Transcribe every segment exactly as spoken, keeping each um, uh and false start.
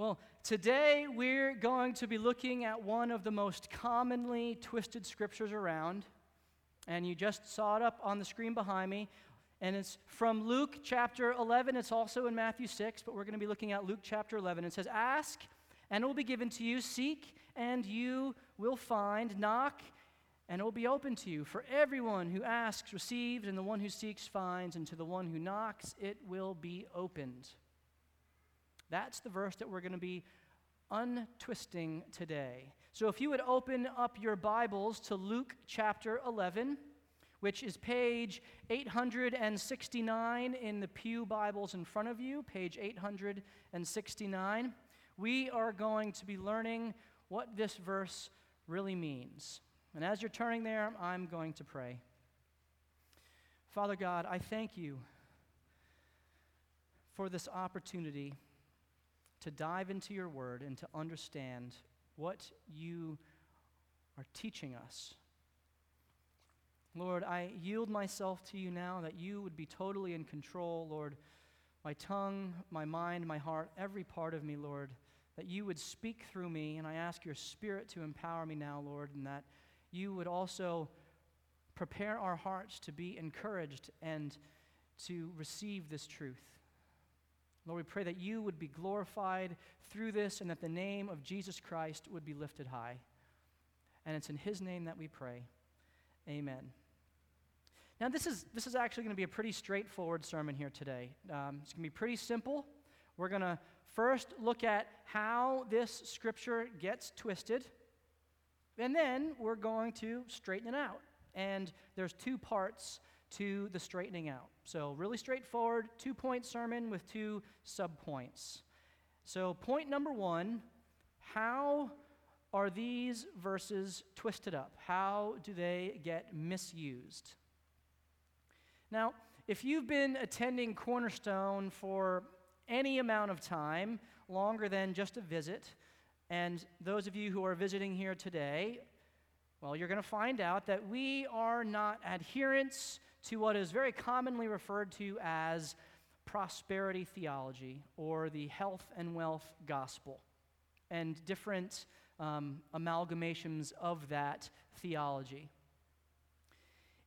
Well, today we're going to be looking at one of the most commonly twisted scriptures around, and you just saw it up on the screen behind me, and it's from Luke chapter eleven. It's also in Matthew six, but we're going to be looking at Luke chapter eleven. It says, "Ask, and it will be given to you. Seek, and you will find. Knock, and it will be open to you. For everyone who asks receives, and the one who seeks finds, and to the one who knocks it will be opened." That's the verse that we're going to be untwisting today. So if you would open up your Bibles to Luke chapter eleven, which is page eight hundred sixty-nine in the Pew Bibles in front of you, page eight hundred sixty-nine, we are going to be learning what this verse really means. And as you're turning there, I'm going to pray. Father God, I thank you for this opportunity to dive into your word and to understand what you are teaching us. Lord, I yield myself to you now that you would be totally in control, Lord. My tongue, my mind, my heart, every part of me, Lord, that you would speak through me, and I ask your Spirit to empower me now, Lord, and that you would also prepare our hearts to be encouraged and to receive this truth. Lord, we pray that you would be glorified through this and that the name of Jesus Christ would be lifted high. And it's in his name that we pray. Amen. Now, this is this is actually going to be a pretty straightforward sermon here today. Um, it's going to be pretty simple. We're going to first look at how this scripture gets twisted, and then we're going to straighten it out. And there's two parts to the straightening out. So really straightforward, two-point sermon with two sub-points. So point number one, how are these verses twisted up? How do they get misused? Now, if you've been attending Cornerstone for any amount of time, longer than just a visit, and those of you who are visiting here today, well, you're going to find out that we are not adherents to what is very commonly referred to as prosperity theology or the health and wealth gospel, and different um, amalgamations of that theology.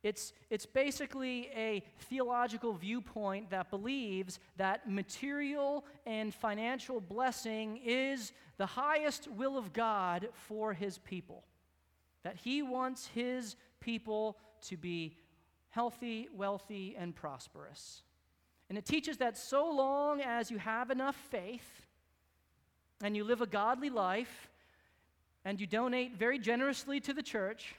It's, it's basically a theological viewpoint that believes that material and financial blessing is the highest will of God for his people, that he wants his people to be healthy, wealthy, and prosperous. And it teaches that so long as you have enough faith and you live a godly life and you donate very generously to the church,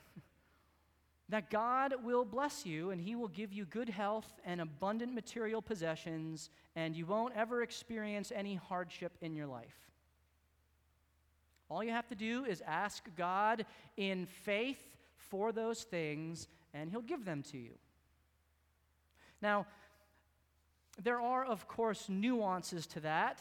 that God will bless you and he will give you good health and abundant material possessions, and you won't ever experience any hardship in your life. All you have to do is ask God in faith for those things, and he'll give them to you. Now, there are, of course, nuances to that,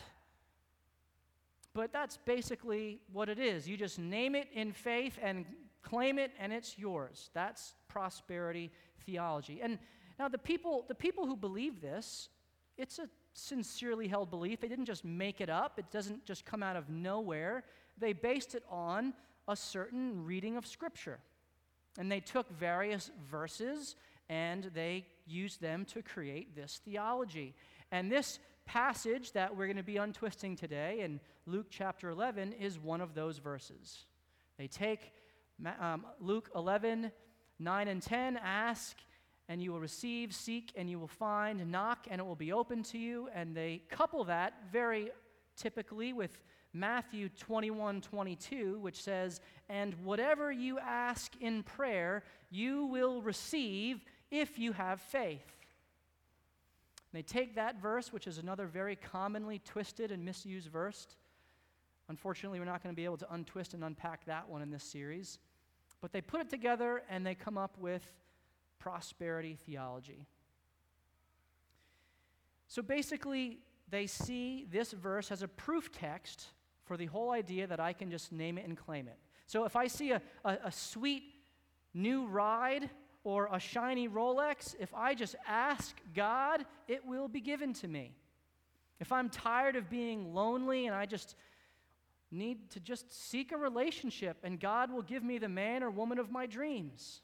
but that's basically what it is. You just name it in faith and claim it, and it's yours. That's prosperity theology. And now the people, the people who believe this, it's a sincerely held belief. They didn't just make it up. It doesn't just come out of nowhere. They based it on a certain reading of Scripture. And they took various verses and they used them to create this theology. And this passage that we're going to be untwisting today in Luke chapter eleven is one of those verses. They take um, Luke eleven, nine and ten, "Ask and you will receive, seek and you will find, knock and it will be open to you." And they couple that very typically with Matthew twenty-one twenty-two, which says, "And whatever you ask in prayer, you will receive if you have faith." And they take that verse, which is another very commonly twisted and misused verse. Unfortunately, we're not going to be able to untwist and unpack that one in this series. But they put it together and they come up with prosperity theology. So basically, they see this verse as a proof text for the whole idea that I can just name it and claim it. So if I see a, a, a sweet new ride or a shiny Rolex, if I just ask God, it will be given to me. If I'm tired of being lonely and I just need to just seek a relationship, and God will give me the man or woman of my dreams.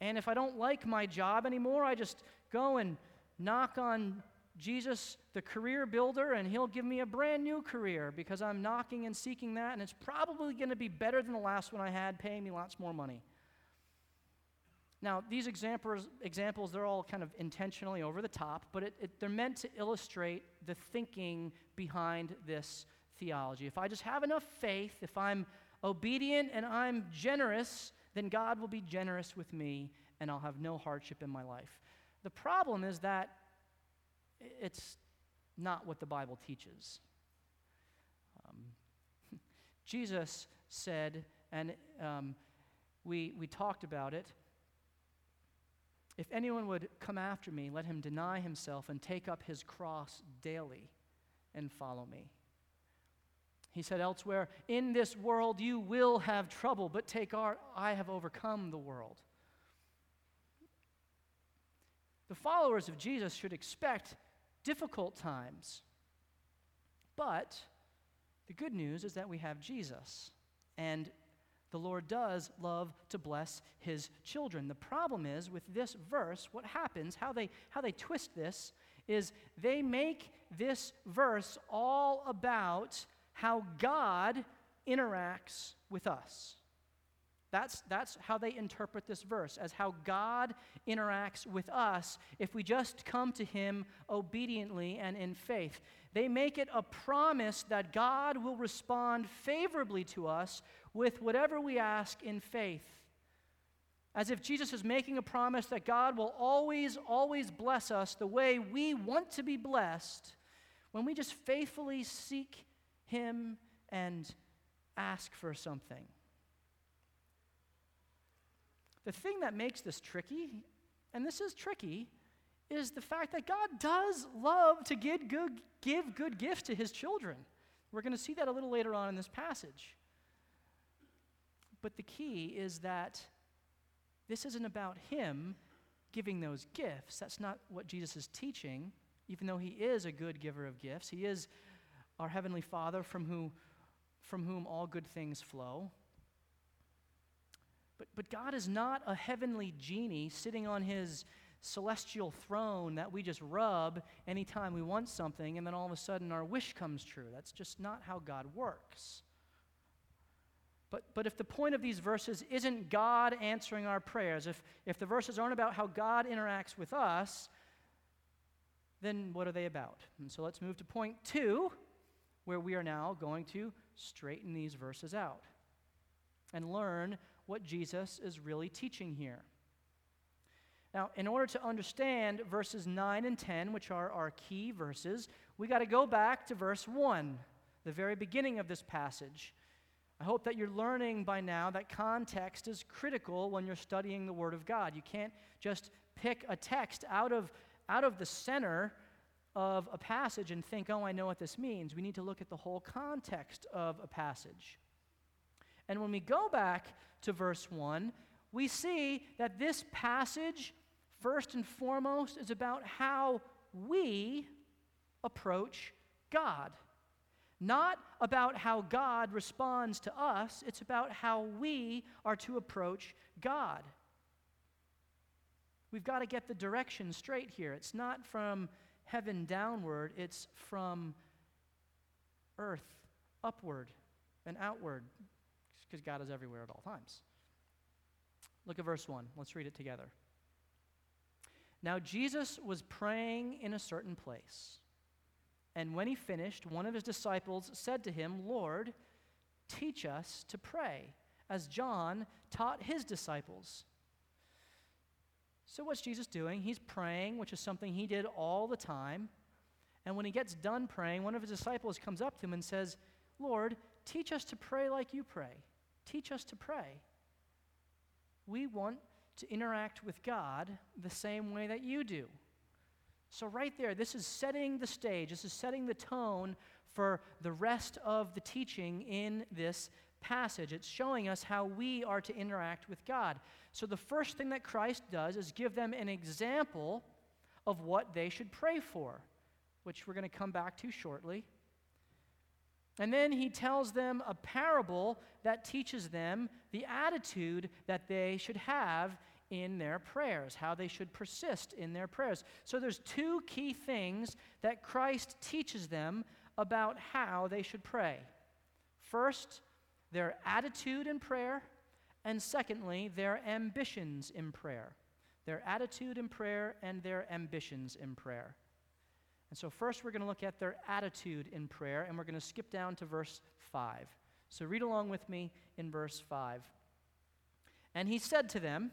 And if I don't like my job anymore, I just go and knock on Jesus, the career builder, and he'll give me a brand new career because I'm knocking and seeking that, and it's probably going to be better than the last one I had, paying me lots more money. Now, these examples, examples they're all kind of intentionally over the top, but it, it, they're meant to illustrate the thinking behind this theology. If I just have enough faith, if I'm obedient and I'm generous, then God will be generous with me, and I'll have no hardship in my life. The problem is that it's not what the Bible teaches. Um, Jesus said, and um, we we talked about it, if anyone would come after me, let him deny himself and take up his cross daily and follow me. He said elsewhere, in this world you will have trouble, but take heart, I have overcome the world. The followers of Jesus should expect difficult times. But the good news is that we have Jesus, and the Lord does love to bless his children. The problem is with this verse, what happens, how they how they twist this, is they make this verse all about how God interacts with us. That's, that's how they interpret this verse, as how God interacts with us if we just come to him obediently and in faith. They make it a promise that God will respond favorably to us with whatever we ask in faith. As if Jesus is making a promise that God will always, always bless us the way we want to be blessed when we just faithfully seek him and ask for something. The thing that makes this tricky, and this is tricky, is the fact that God does love to give good, give good gifts to his children. We're going to see that a little later on in this passage. But the key is that this isn't about him giving those gifts. That's not what Jesus is teaching, even though he is a good giver of gifts. He is our Heavenly Father from who, from whom all good things flow. But, but God is not a heavenly genie sitting on his celestial throne that we just rub anytime we want something, and then all of a sudden our wish comes true. That's just not how God works. But, but if the point of these verses isn't God answering our prayers, if, if the verses aren't about how God interacts with us, then what are they about? And so let's move to point two, where we are now going to straighten these verses out and learn what Jesus is really teaching here. Now, in order to understand verses nine and ten, which are our key verses, we got to go back to verse one, the very beginning of this passage. I hope that you're learning by now that context is critical when you're studying the Word of God. You can't just pick a text out of, out of the center of a passage and think, oh, I know what this means. We need to look at the whole context of a passage. And when we go back to verse one, we see that this passage, first and foremost, is about how we approach God. Not about how God responds to us, it's about how we are to approach God. We've got to get the direction straight here. It's not from heaven downward, it's from earth upward and outward, because God is everywhere at all times. Look at verse one. Let's read it together. Now Jesus was praying in a certain place, and when he finished, one of his disciples said to him, Lord, teach us to pray, as John taught his disciples. So what's Jesus doing? He's praying, which is something he did all the time. And when he gets done praying, one of his disciples comes up to him and says, Lord, teach us to pray like you pray. Teach us to pray. We want to interact with God the same way that you do. So right there, this is setting the stage. This is setting the tone for the rest of the teaching in this passage. It's showing us how we are to interact with God. So the first thing that Christ does is give them an example of what they should pray for, which we're going to come back to shortly. And then he tells them a parable that teaches them the attitude that they should have in their prayers, how they should persist in their prayers. So there's two key things that Christ teaches them about how they should pray. First, their attitude in prayer, and secondly, their ambitions in prayer. Their attitude in prayer and their ambitions in prayer. And so first we're going to look at their attitude in prayer, and we're going to skip down to verse five. So read along with me in verse five. And he said to them,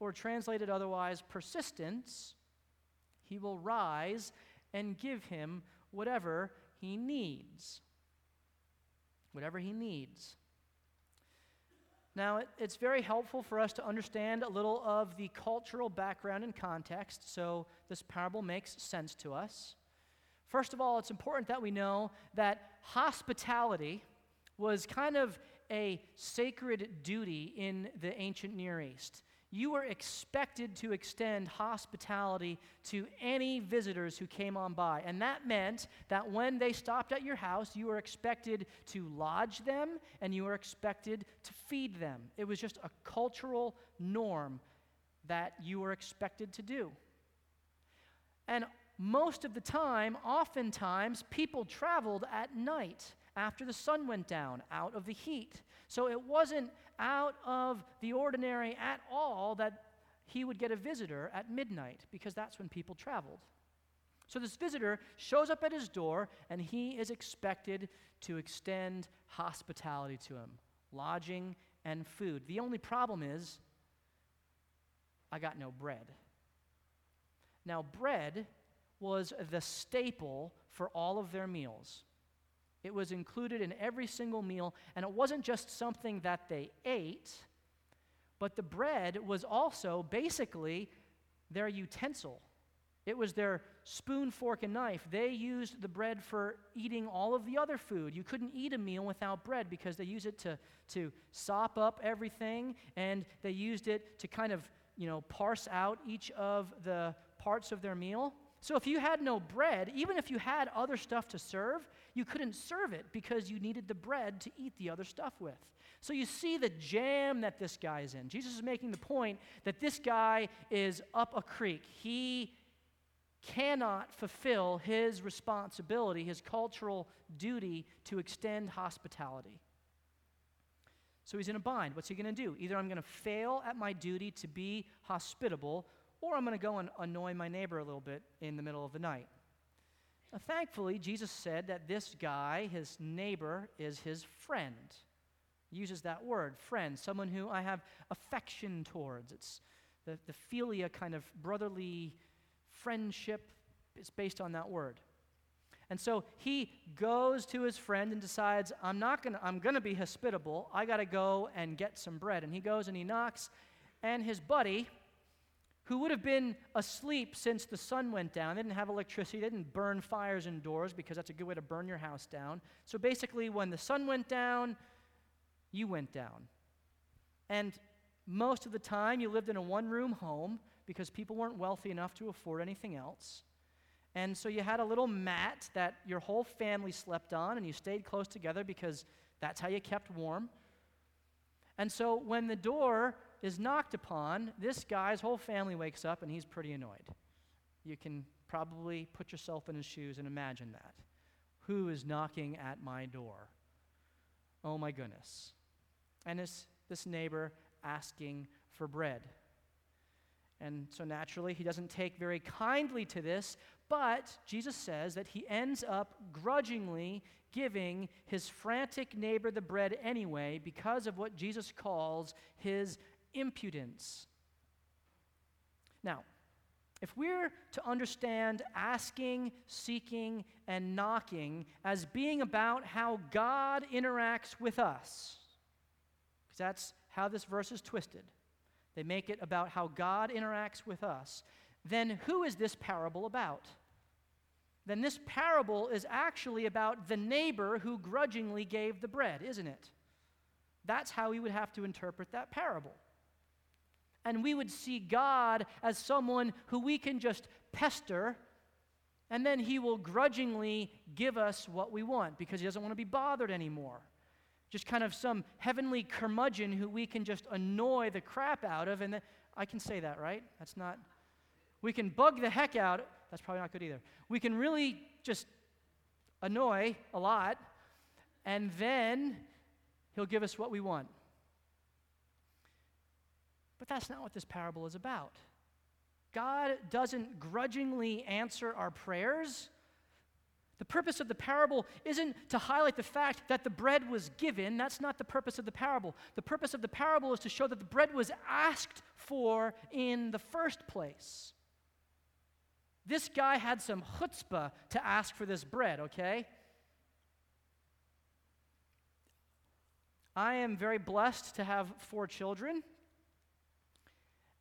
or translated otherwise, persistence, "he will rise and give him whatever he needs." Whatever he needs. Now, it, it's very helpful for us to understand a little of the cultural background and context, so this parable makes sense to us. First of all, it's important that we know that hospitality was kind of a sacred duty in the ancient Near East. You were expected to extend hospitality to any visitors who came on by. And that meant that when they stopped at your house, you were expected to lodge them and you were expected to feed them. It was just a cultural norm that you were expected to do. And most of the time, oftentimes, people traveled at night after the sun went down, out of the heat. So it wasn't out of the ordinary at all that he would get a visitor at midnight, because that's when people traveled. So this visitor shows up at his door, and he is expected to extend hospitality to him, lodging and food. The only problem is, I got no bread. Now, bread was the staple for all of their meals. It was included in every single meal, and it wasn't just something that they ate, but the bread was also basically their utensil. It was their spoon, fork, and knife. They used the bread for eating all of the other food. You couldn't eat a meal without bread because they used it to, to sop up everything, and they used it to kind of, you know, parse out each of the parts of their meal. So if you had no bread, even if you had other stuff to serve, you couldn't serve it because you needed the bread to eat the other stuff with. So you see the jam that this guy is in. Jesus is making the point that this guy is up a creek. He cannot fulfill his responsibility, his cultural duty to extend hospitality. So he's in a bind. What's he going to do? Either I'm going to fail at my duty to be hospitable, or I'm going to go and annoy my neighbor a little bit in the middle of the night. Now, thankfully, Jesus said that this guy, his neighbor, is his friend. He uses that word, friend, someone who I have affection towards. It's the, the philia kind of brotherly friendship. It's based on that word. And so he goes to his friend and decides, I'm not going to, I'm going to be hospitable. I got to go and get some bread. And he goes and he knocks, and his buddy, who would have been asleep since the sun went down. They didn't have electricity. They didn't burn fires indoors because that's a good way to burn your house down. So basically, when the sun went down, you went down. And most of the time, you lived in a one-room home because people weren't wealthy enough to afford anything else. And so you had a little mat that your whole family slept on, and you stayed close together because that's how you kept warm. And so when the door is knocked upon, this guy's whole family wakes up, and he's pretty annoyed. You can probably put yourself in his shoes and imagine that. Who is knocking at my door? Oh my goodness. And this, this neighbor asking for bread. And so naturally, he doesn't take very kindly to this, but Jesus says that he ends up grudgingly giving his frantic neighbor the bread anyway because of what Jesus calls his impudence. Now, If we're to understand asking, seeking, and knocking as being about how God interacts with us, because that's how this verse is twisted, they make it about how God interacts with us, then who is this parable about? Then this parable is actually about the neighbor who grudgingly gave the bread, isn't it? That's how we would have to interpret that parable. And we would see God as someone who we can just pester, and then he will grudgingly give us what we want because he doesn't want to be bothered anymore. Just kind of some heavenly curmudgeon who we can just annoy the crap out of. And then, I can say that, right? That's not... We can bug the heck out. That's probably not good either. We can really just annoy a lot, and then he'll give us what we want. But that's not what this parable is about. God doesn't grudgingly answer our prayers. The purpose of the parable isn't to highlight the fact that the bread was given. That's not the purpose of the parable. The purpose of the parable is to show that the bread was asked for in the first place. This guy had some chutzpah to ask for this bread, okay? I am very blessed to have four children.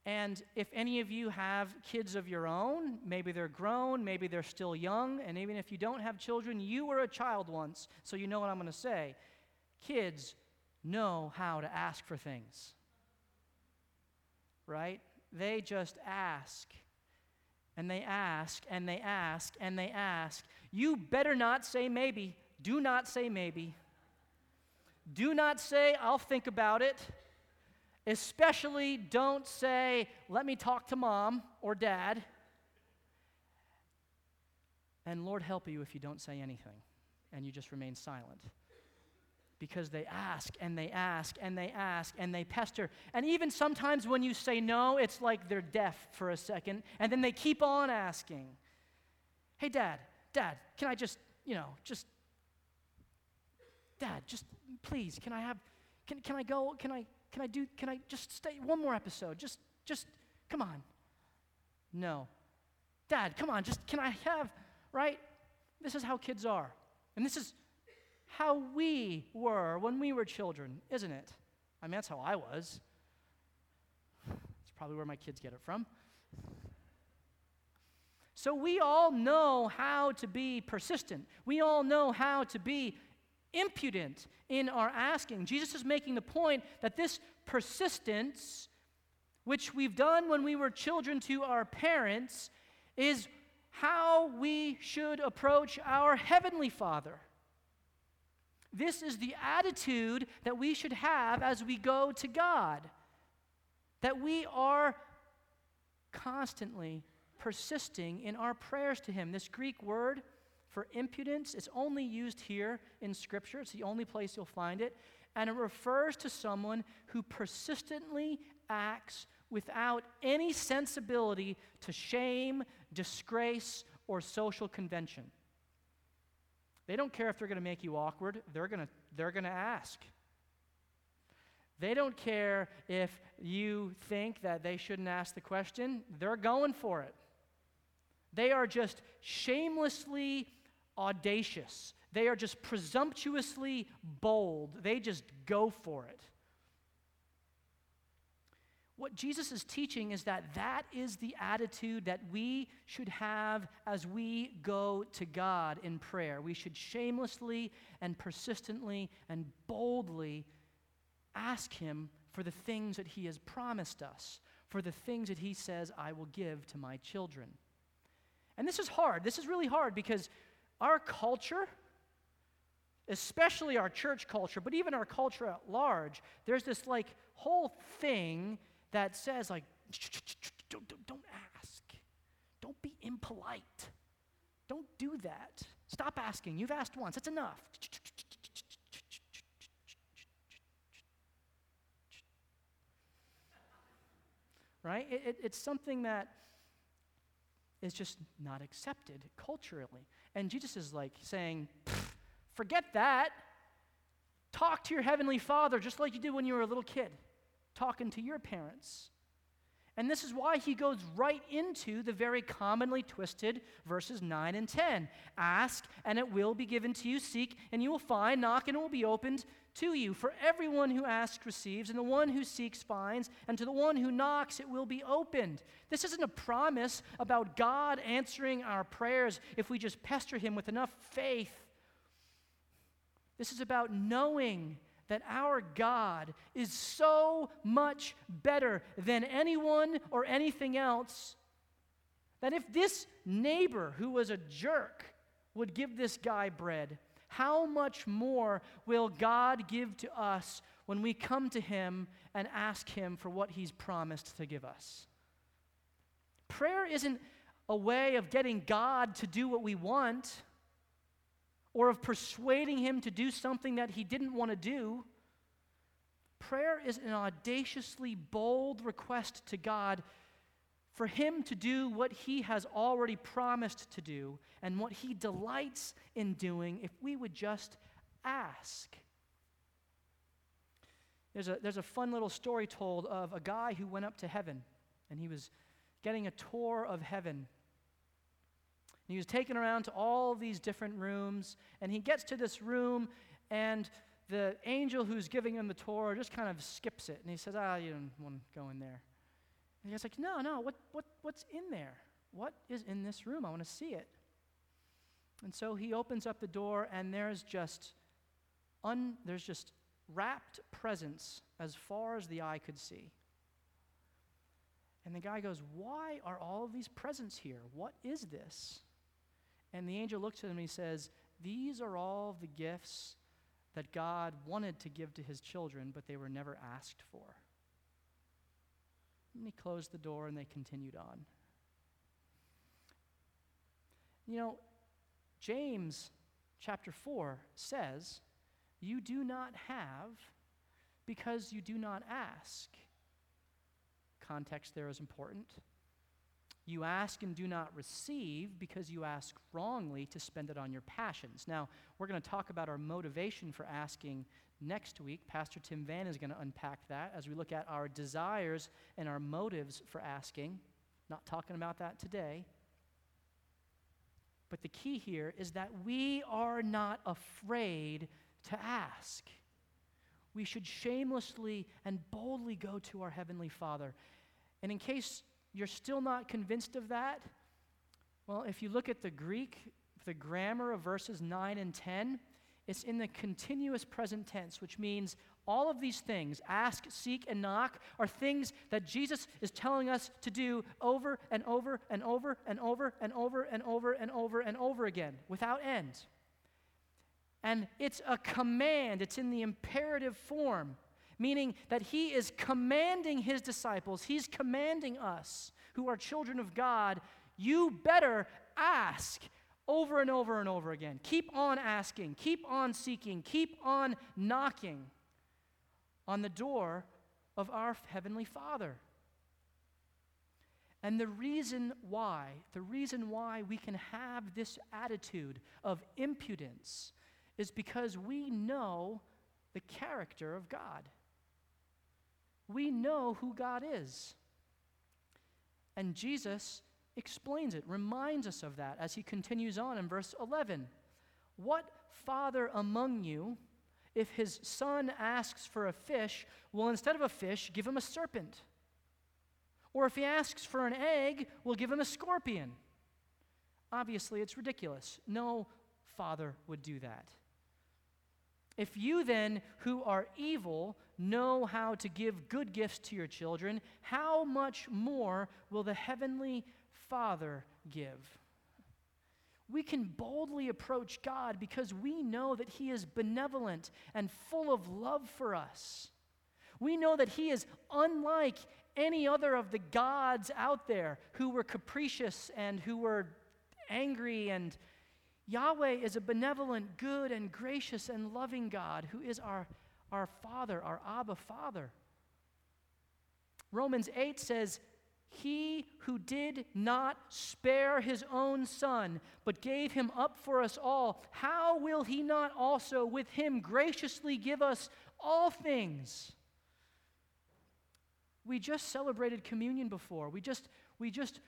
And if any of you have kids of your own, maybe they're grown, maybe they're still young, and even if you don't have children, you were a child once, so you know what I'm going to say. Kids know how to ask for things, right? They just ask, and they ask, and they ask, and they ask. You better not say maybe. Do not say maybe. Do not say, I'll think about it. Especially don't say, let me talk to mom or dad. And Lord help you if you don't say anything and you just remain silent. Because they ask and they ask and they ask and they pester. And even sometimes when you say no, it's like they're deaf for a second and then they keep on asking. Hey, dad, dad, can I just, you know, just, dad, just please, can I have, can can I go, can I, Can I do, can I just stay one more episode? Just, just, come on. No. Dad, come on, just, can I have, right? This is how kids are. And this is how we were when we were children, isn't it? I mean, that's how I was. That's probably where my kids get it from. So we all know how to be persistent. We all know how to be impudent in our asking. Jesus is making the point that this persistence, which we've done when we were children to our parents, is how we should approach our Heavenly Father. This is the attitude that we should have as we go to God, that we are constantly persisting in our prayers to Him. This Greek word for impudence, it's only used here in Scripture. It's the only place you'll find it. And it refers to someone who persistently acts without any sensibility to shame, disgrace, or social convention. They don't care if they're going to make you awkward. They're going to, they're going to ask. They don't care if you think that they shouldn't ask the question. They're going for it. They are just shamelessly audacious. They are just presumptuously bold. They just go for it. What Jesus is teaching is that that is the attitude that we should have as we go to God in prayer. We should shamelessly and persistently and boldly ask Him for the things that He has promised us, for the things that He says, I will give to my children. And this is hard. This is really hard because our culture, especially our church culture, but even our culture at large, there's this like whole thing that says like, don't, don't, don't ask. Don't be impolite. Don't do that. Stop asking. You've asked once. That's enough. Right? It, it, it's something that is just not accepted culturally. And Jesus is like saying, forget that. Talk to your Heavenly Father just like you did when you were a little kid, talking to your parents. And this is why he goes right into the very commonly twisted verses nine and ten. Ask, and it will be given to you. Seek, and you will find. Knock, and it will be opened to you. For everyone who asks receives, and the one who seeks finds, and to the one who knocks it will be opened. This isn't a promise about God answering our prayers if we just pester him with enough faith. This is about knowing that our God is so much better than anyone or anything else, that if this neighbor who was a jerk would give this guy bread, how much more will God give to us when we come to him and ask him for what he's promised to give us? Prayer isn't a way of getting God to do what we want, or of persuading him to do something that he didn't want to do. Prayer is an audaciously bold request to God for him to do what he has already promised to do and what he delights in doing if we would just ask. There's a, there's a fun little story told of a guy who went up to heaven, and he was getting a tour of heaven. He was taken around to all these different rooms, and he gets to this room, and the angel who's giving him the tour just kind of skips it, and he says, ah, oh, you don't want to go in there. And he's like, no, no, what, what, what's in there? What is in this room? I want to see it. And so he opens up the door, and there's just, un, there's just wrapped presents as far as the eye could see. And the guy goes, why are all of these presents here? What is this? And the angel looks at him and he says, these are all the gifts that God wanted to give to his children, but they were never asked for. And he closed the door and they continued on. You know, James chapter four says, you do not have because you do not ask. Context there is important. You ask and do not receive because you ask wrongly to spend it on your passions. Now, we're going to talk about our motivation for asking next week. Pastor Tim Vann is going to unpack that as we look at our desires and our motives for asking. Not talking about that today. But the key here is that we are not afraid to ask. We should shamelessly and boldly go to our Heavenly Father. And in case you're still not convinced of that, well, if you look at the Greek, the grammar of verses nine and ten, it's in the continuous present tense, which means all of these things, ask, seek, and knock, are things that Jesus is telling us to do over and over and over and over and over and over and over and over again without end. And it's a command. It's in the imperative form, meaning that he is commanding his disciples. He's commanding us who are children of God, you better ask over and over and over again. Keep on asking. Keep on seeking. Keep on knocking on the door of our Heavenly Father. And the reason why, the reason why we can have this attitude of impudence is because we know the character of God. We know who God is. And Jesus explains it, reminds us of that as he continues on in verse eleven. What father among you, if his son asks for a fish, will instead of a fish give him a serpent? Or if he asks for an egg, will give him a scorpion? Obviously, it's ridiculous. No father would do that. If you then, who are evil, know how to give good gifts to your children, how much more will the Heavenly Father give? We can boldly approach God because we know that he is benevolent and full of love for us. We know that he is unlike any other of the gods out there who were capricious and who were angry, and Yahweh is a benevolent, good, and gracious, and loving God who is our, our Father, our Abba Father. Romans eight says, he who did not spare his own son, but gave him up for us all, how will he not also with him graciously give us all things? We just celebrated communion before. We just we just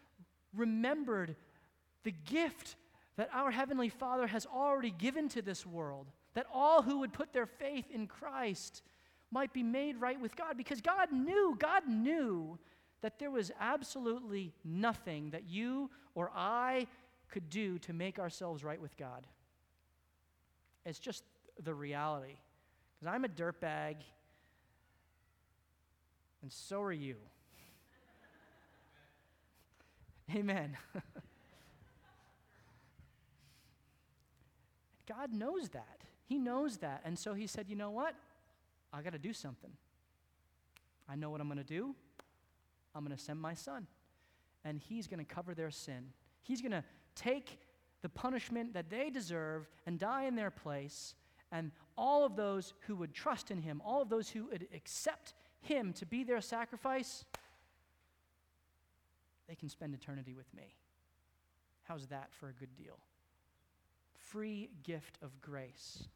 remembered the gift that our Heavenly Father has already given to this world, that all who would put their faith in Christ might be made right with God, because God knew, God knew that there was absolutely nothing that you or I could do to make ourselves right with God. It's just the reality. Because I'm a dirtbag, and so are you. Amen. God knows that. He knows that. And so he said, you know what? I got to do something. I know what I'm going to do. I'm going to send my son. And he's going to cover their sin. He's going to take the punishment that they deserve and die in their place. And all of those who would trust in him, all of those who would accept him to be their sacrifice, they can spend eternity with me. How's that for a good deal? Free gift of grace.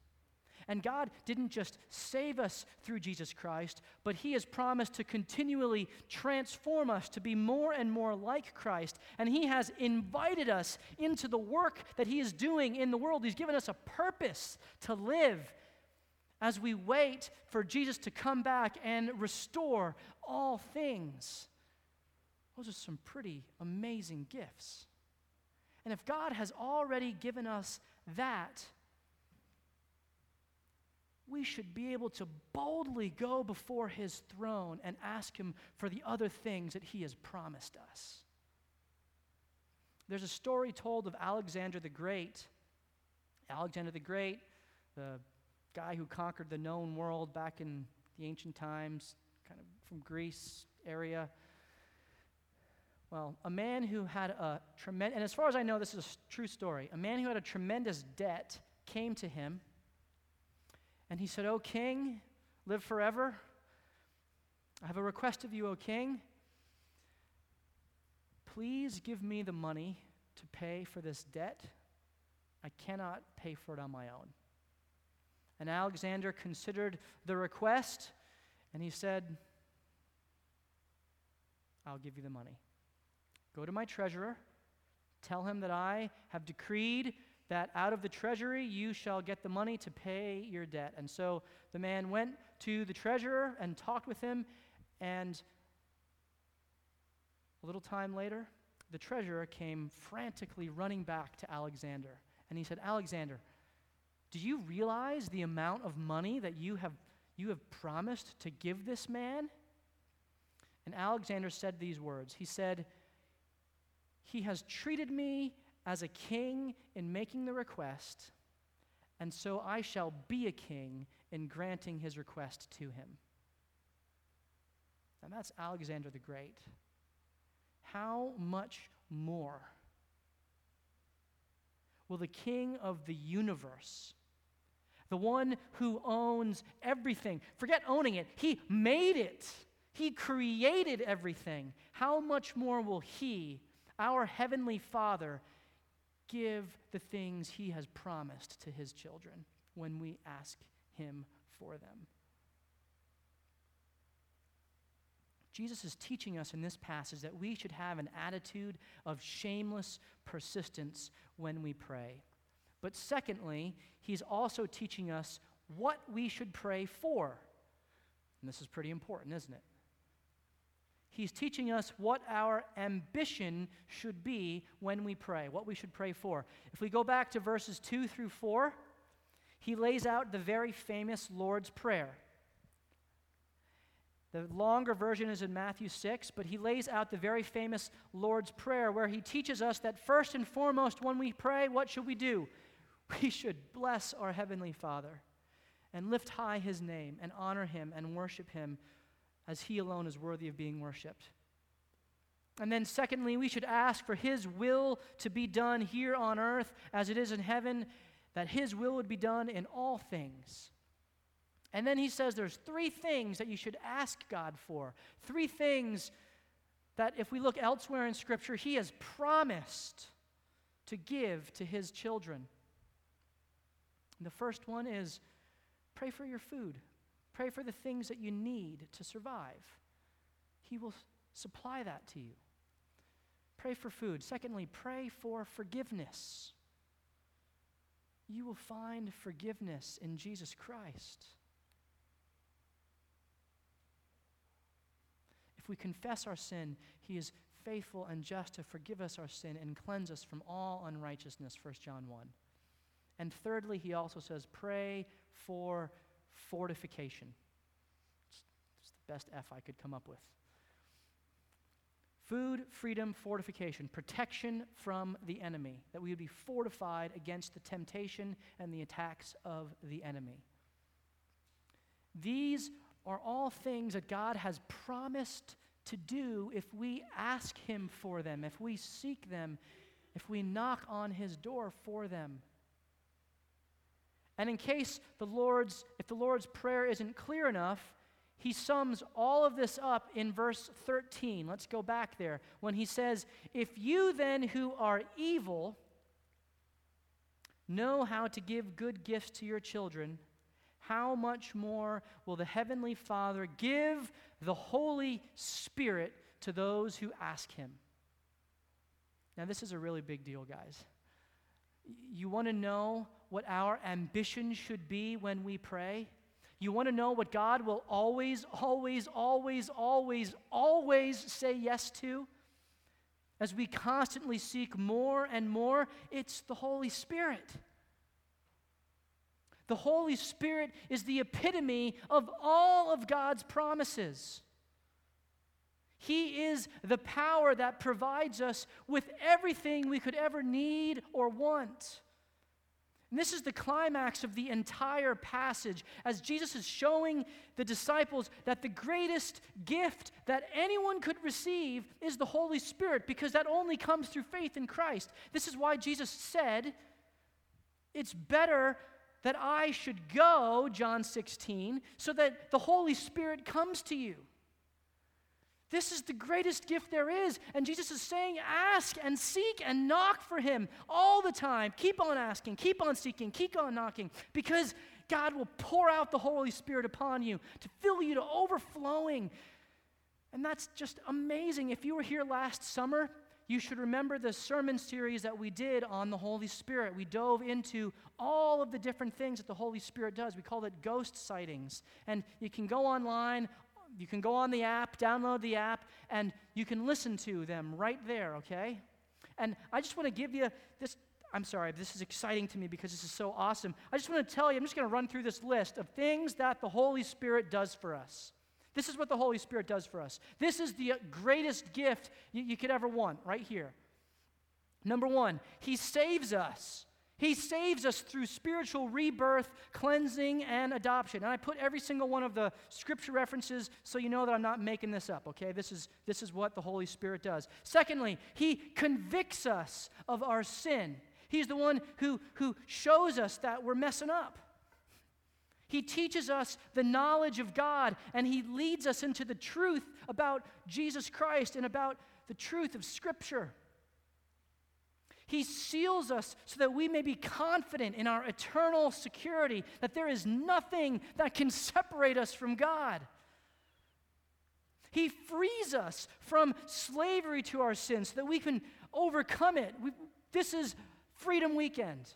And God didn't just save us through Jesus Christ, but he has promised to continually transform us to be more and more like Christ. And he has invited us into the work that he is doing in the world. He's given us a purpose to live as we wait for Jesus to come back and restore all things. Those are some pretty amazing gifts. And if God has already given us that, we should be able to boldly go before his throne and ask him for the other things that he has promised us. There's a story told of Alexander the Great. Alexander the Great, the guy who conquered the known world back in the ancient times, kind of from Greece area. Well, a man who had a tremendous, and as far as I know, this is a true story, a man who had a tremendous debt came to him. And he said, "O king, live forever. I have a request of you, O king. Please give me the money to pay for this debt. I cannot pay for it on my own." And Alexander considered the request, and he said, "I'll give you the money. Go to my treasurer. Tell him that I have decreed that out of the treasury you shall get the money to pay your debt." And so the man went to the treasurer and talked with him, and a little time later, the treasurer came frantically running back to Alexander. And he said, "Alexander, do you realize the amount of money that you have you have promised to give this man?" And Alexander said these words. He said, "He has treated me as a king in making the request, and so I shall be a king in granting his request to him." And that's Alexander the Great. How much more will the King of the universe, the one who owns everything, forget owning it, he made it, he created everything, how much more will he, our Heavenly Father, give the things he has promised to his children when we ask him for them? Jesus is teaching us in this passage that we should have an attitude of shameless persistence when we pray. But secondly, he's also teaching us what we should pray for. And this is pretty important, isn't it? He's teaching us what our ambition should be when we pray, what we should pray for. If we go back to verses two through four, he lays out the very famous Lord's Prayer. The longer version is in Matthew six, but he lays out the very famous Lord's Prayer where he teaches us that first and foremost when we pray, what should we do? We should bless our Heavenly Father and lift high his name and honor him and worship him, as he alone is worthy of being worshipped. And then secondly, we should ask for his will to be done here on earth as it is in heaven, that his will would be done in all things. And then he says there's three things that you should ask God for, three things that if we look elsewhere in Scripture, he has promised to give to his children. And the first one is pray for your food. Pray for the things that you need to survive. He will supply that to you. Pray for food. Secondly, pray for forgiveness. You will find forgiveness in Jesus Christ. If we confess our sin, he is faithful and just to forgive us our sin and cleanse us from all unrighteousness, First John one. And thirdly, he also says, pray for fortification. It's the best F I could come up with. Food, freedom, fortification, protection from the enemy, that we would be fortified against the temptation and the attacks of the enemy. These are all things that God has promised to do if we ask him for them, if we seek them, if we knock on his door for them. And in case the Lord's, if the Lord's prayer isn't clear enough, he sums all of this up in verse thirteen. Let's go back there. When he says, if you then who are evil know how to give good gifts to your children, how much more will the Heavenly Father give the Holy Spirit to those who ask him? Now, this is a really big deal, guys. You want to know what our ambition should be when we pray? You want to know what God will always, always, always, always, always say yes to? As we constantly seek more and more, it's the Holy Spirit. The Holy Spirit is the epitome of all of God's promises. He is the power that provides us with everything we could ever need or want. And this is the climax of the entire passage, as Jesus is showing the disciples that the greatest gift that anyone could receive is the Holy Spirit, because that only comes through faith in Christ. This is why Jesus said, it's better that I should go, John sixteen, so that the Holy Spirit comes to you. This is the greatest gift there is. And Jesus is saying, ask and seek and knock for him all the time. Keep on asking, keep on seeking, keep on knocking, because God will pour out the Holy Spirit upon you to fill you to overflowing. And that's just amazing. If you were here last summer, you should remember the sermon series that we did on the Holy Spirit. We dove into all of the different things that the Holy Spirit does. We called it ghost sightings. And you can go online. You can go on the app, download the app, and you can listen to them right there, okay? And I just want to give you this. I'm sorry, this is exciting to me because this is so awesome. I just want to tell you, I'm just going to run through this list of things that the Holy Spirit does for us. This is what the Holy Spirit does for us. This is the greatest gift you, you could ever want right here. Number one, he saves us. He saves us through spiritual rebirth, cleansing, and adoption. And I put every single one of the scripture references so you know that I'm not making this up, okay? This is, this is what the Holy Spirit does. Secondly, he convicts us of our sin. He's the one who, who shows us that we're messing up. He teaches us the knowledge of God, and he leads us into the truth about Jesus Christ and about the truth of Scripture. He seals us so that we may be confident in our eternal security, that there is nothing that can separate us from God. He frees us from slavery to our sin so that we can overcome it. We, this is Freedom Weekend.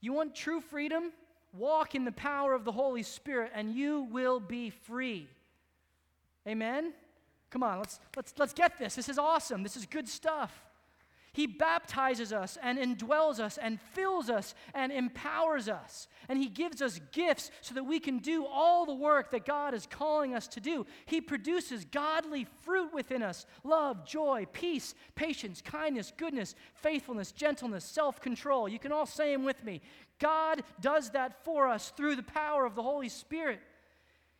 You want true freedom? Walk in the power of the Holy Spirit and you will be free. Amen? Come on, let's, let's, let's get this. This is awesome. This is good stuff. He baptizes us and indwells us and fills us and empowers us. And he gives us gifts so that we can do all the work that God is calling us to do. He produces godly fruit within us: love, joy, peace, patience, kindness, goodness, faithfulness, gentleness, self-control. You can all say them with me. God does that for us through the power of the Holy Spirit.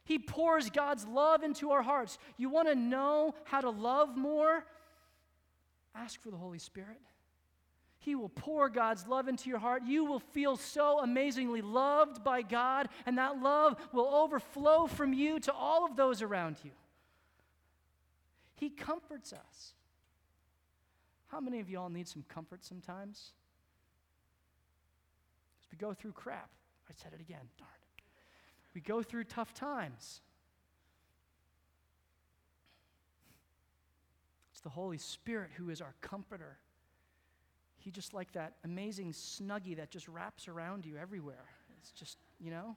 He pours God's love into our hearts. You want to know how to love more? Ask for the Holy Spirit. He will pour God's love into your heart. You will feel so amazingly loved by God, and that love will overflow from you to all of those around you. He comforts us. How many of y'all need some comfort sometimes? Because we go through crap. I said it again, darn. We go through tough times. the Holy Spirit who is our comforter. He just like that amazing snuggie that just wraps around you everywhere. It's just, you know.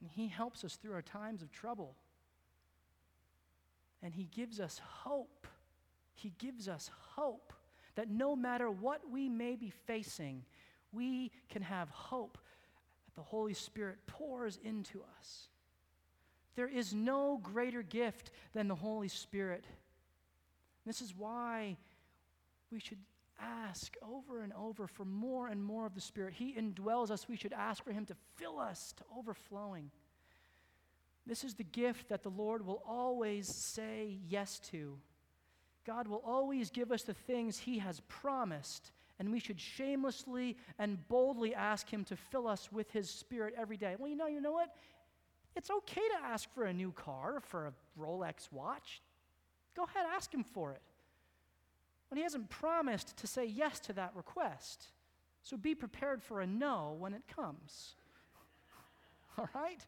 And he helps us through our times of trouble. And he gives us hope. He gives us hope that no matter what we may be facing, we can have hope that the Holy Spirit pours into us. There is no greater gift than the Holy Spirit. This is why we should ask over and over for more and more of the Spirit. He indwells us. We should ask for him to fill us to overflowing. This is the gift that the Lord will always say yes to. God will always give us the things he has promised, and we should shamelessly and boldly ask him to fill us with his Spirit every day. Well, you know, you know what? It's okay to ask for a new car, for a Rolex watch. Go ahead, ask him for it. But he hasn't promised to say yes to that request. So be prepared for a no when it comes. All right?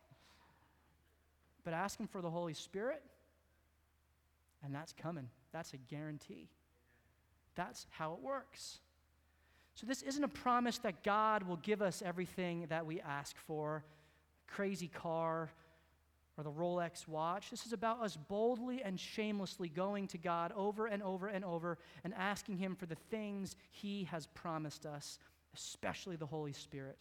But ask him for the Holy Spirit, and that's coming. That's a guarantee. That's how it works. So this isn't a promise that God will give us everything that we ask for, a crazy car or the Rolex watch. This is about us boldly and shamelessly going to God over and over and over and asking him for the things he has promised us, especially the Holy Spirit.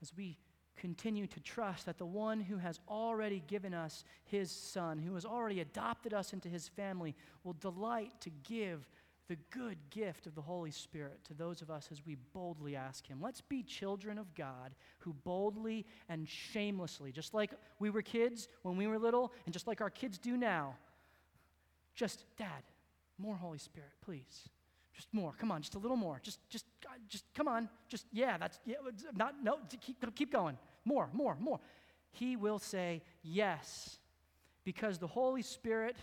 As we continue to trust that the one who has already given us his Son, who has already adopted us into his family, will delight to give the good gift of the Holy Spirit to those of us as we boldly ask him. Let's be children of God who boldly and shamelessly, just like we were kids when we were little and just like our kids do now, just, Dad, more Holy Spirit, please. Just more. Come on, just a little more. Just, just, just. Come on. Just, yeah. That's yeah, not. No. Keep, keep going. More, more, more. He will say yes, because the Holy Spirit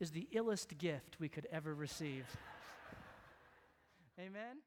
is the illest gift we could ever receive. Amen.